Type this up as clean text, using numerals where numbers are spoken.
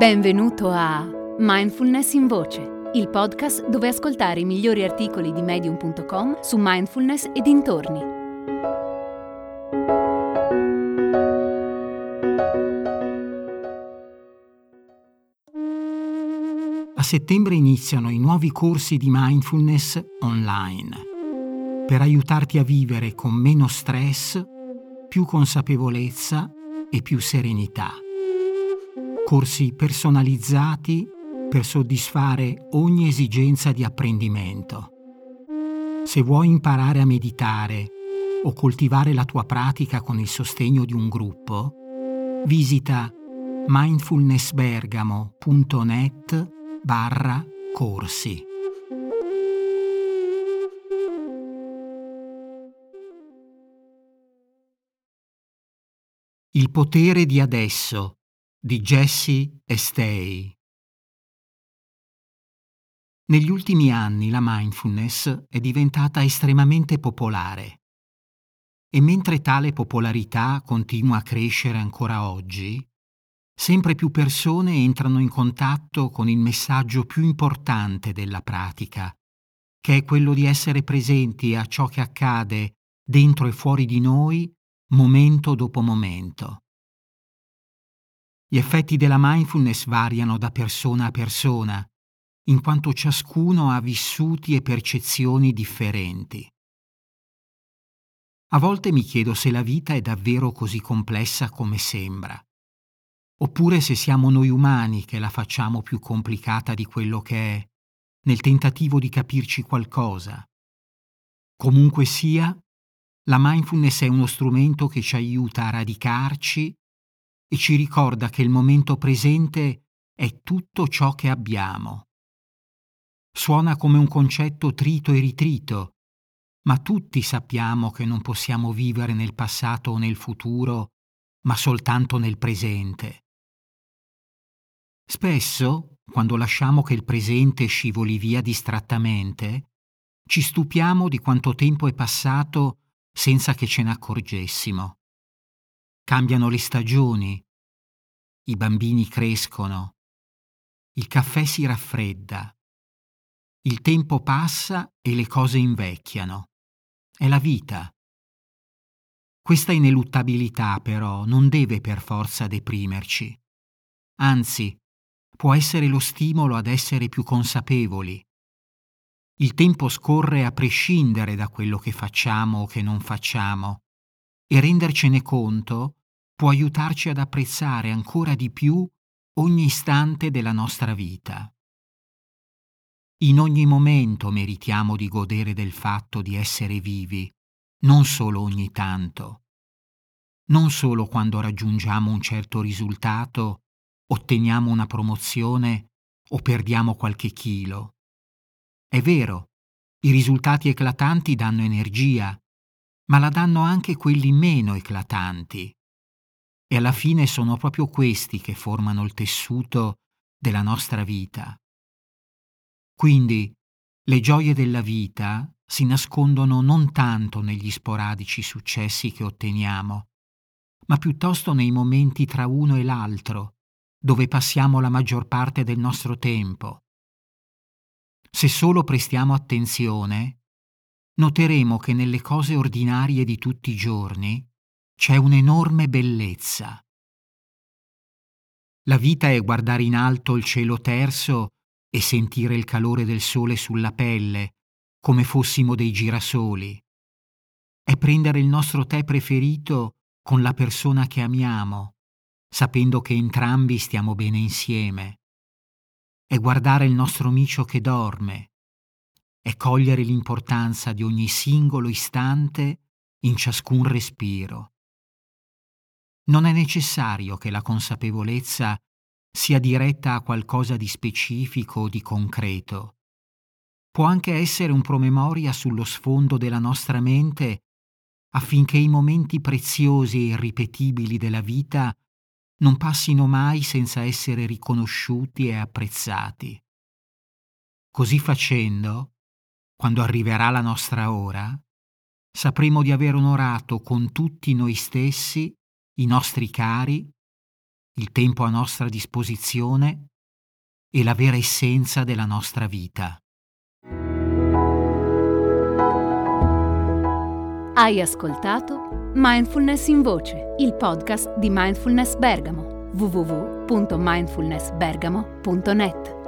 Benvenuto a Mindfulness in Voce, il podcast dove ascoltare i migliori articoli di Medium.com su mindfulness e dintorni. A settembre iniziano i nuovi corsi di mindfulness online per aiutarti a vivere con meno stress, più consapevolezza e più serenità. Corsi personalizzati per soddisfare ogni esigenza di apprendimento. Se vuoi imparare a meditare o coltivare la tua pratica con il sostegno di un gruppo, visita mindfulnessbergamo.net/corsi. Il potere di adesso di Jesse Estey. Negli ultimi anni la mindfulness è diventata estremamente popolare e mentre tale popolarità continua a crescere ancora oggi, sempre più persone entrano in contatto con il messaggio più importante della pratica, che è quello di essere presenti a ciò che accade dentro e fuori di noi, momento dopo momento. Gli effetti della mindfulness variano da persona a persona, in quanto ciascuno ha vissuti e percezioni differenti. A volte mi chiedo se la vita è davvero così complessa come sembra, oppure se siamo noi umani che la facciamo più complicata di quello che è, nel tentativo di capirci qualcosa. Comunque sia, la mindfulness è uno strumento che ci aiuta a radicarci e ci ricorda che il momento presente è tutto ciò che abbiamo. Suona come un concetto trito e ritrito, ma tutti sappiamo che non possiamo vivere nel passato o nel futuro, ma soltanto nel presente. Spesso, quando lasciamo che il presente scivoli via distrattamente, ci stupiamo di quanto tempo è passato senza che ce ne accorgessimo. Cambiano le stagioni, i bambini crescono, il caffè si raffredda, il tempo passa e le cose invecchiano. È la vita. Questa ineluttabilità però non deve per forza deprimerci. Anzi, può essere lo stimolo ad essere più consapevoli. Il tempo scorre a prescindere da quello che facciamo o che non facciamo e rendercene conto può aiutarci ad apprezzare ancora di più ogni istante della nostra vita. In ogni momento meritiamo di godere del fatto di essere vivi, non solo ogni tanto, non solo quando raggiungiamo un certo risultato, otteniamo una promozione o perdiamo qualche chilo. È vero, i risultati eclatanti danno energia, ma la danno anche quelli meno eclatanti. E alla fine sono proprio questi che formano il tessuto della nostra vita. Quindi, le gioie della vita si nascondono non tanto negli sporadici successi che otteniamo, ma piuttosto nei momenti tra uno e l'altro, dove passiamo la maggior parte del nostro tempo. Se solo prestiamo attenzione, noteremo che nelle cose ordinarie di tutti i giorni c'è un'enorme bellezza. La vita è guardare in alto il cielo terso e sentire il calore del sole sulla pelle, come fossimo dei girasoli. È prendere il nostro tè preferito con la persona che amiamo, sapendo che entrambi stiamo bene insieme. È guardare il nostro amico che dorme. È cogliere l'importanza di ogni singolo istante in ciascun respiro. Non è necessario che la consapevolezza sia diretta a qualcosa di specifico o di concreto. Può anche essere un promemoria sullo sfondo della nostra mente affinché i momenti preziosi e irripetibili della vita non passino mai senza essere riconosciuti e apprezzati. Così facendo, quando arriverà la nostra ora, sapremo di aver onorato con tutti noi stessi, i nostri cari, il tempo a nostra disposizione e la vera essenza della nostra vita. Hai ascoltato Mindfulness in Voce, il podcast di Mindfulness Bergamo, www.mindfulnessbergamo.net.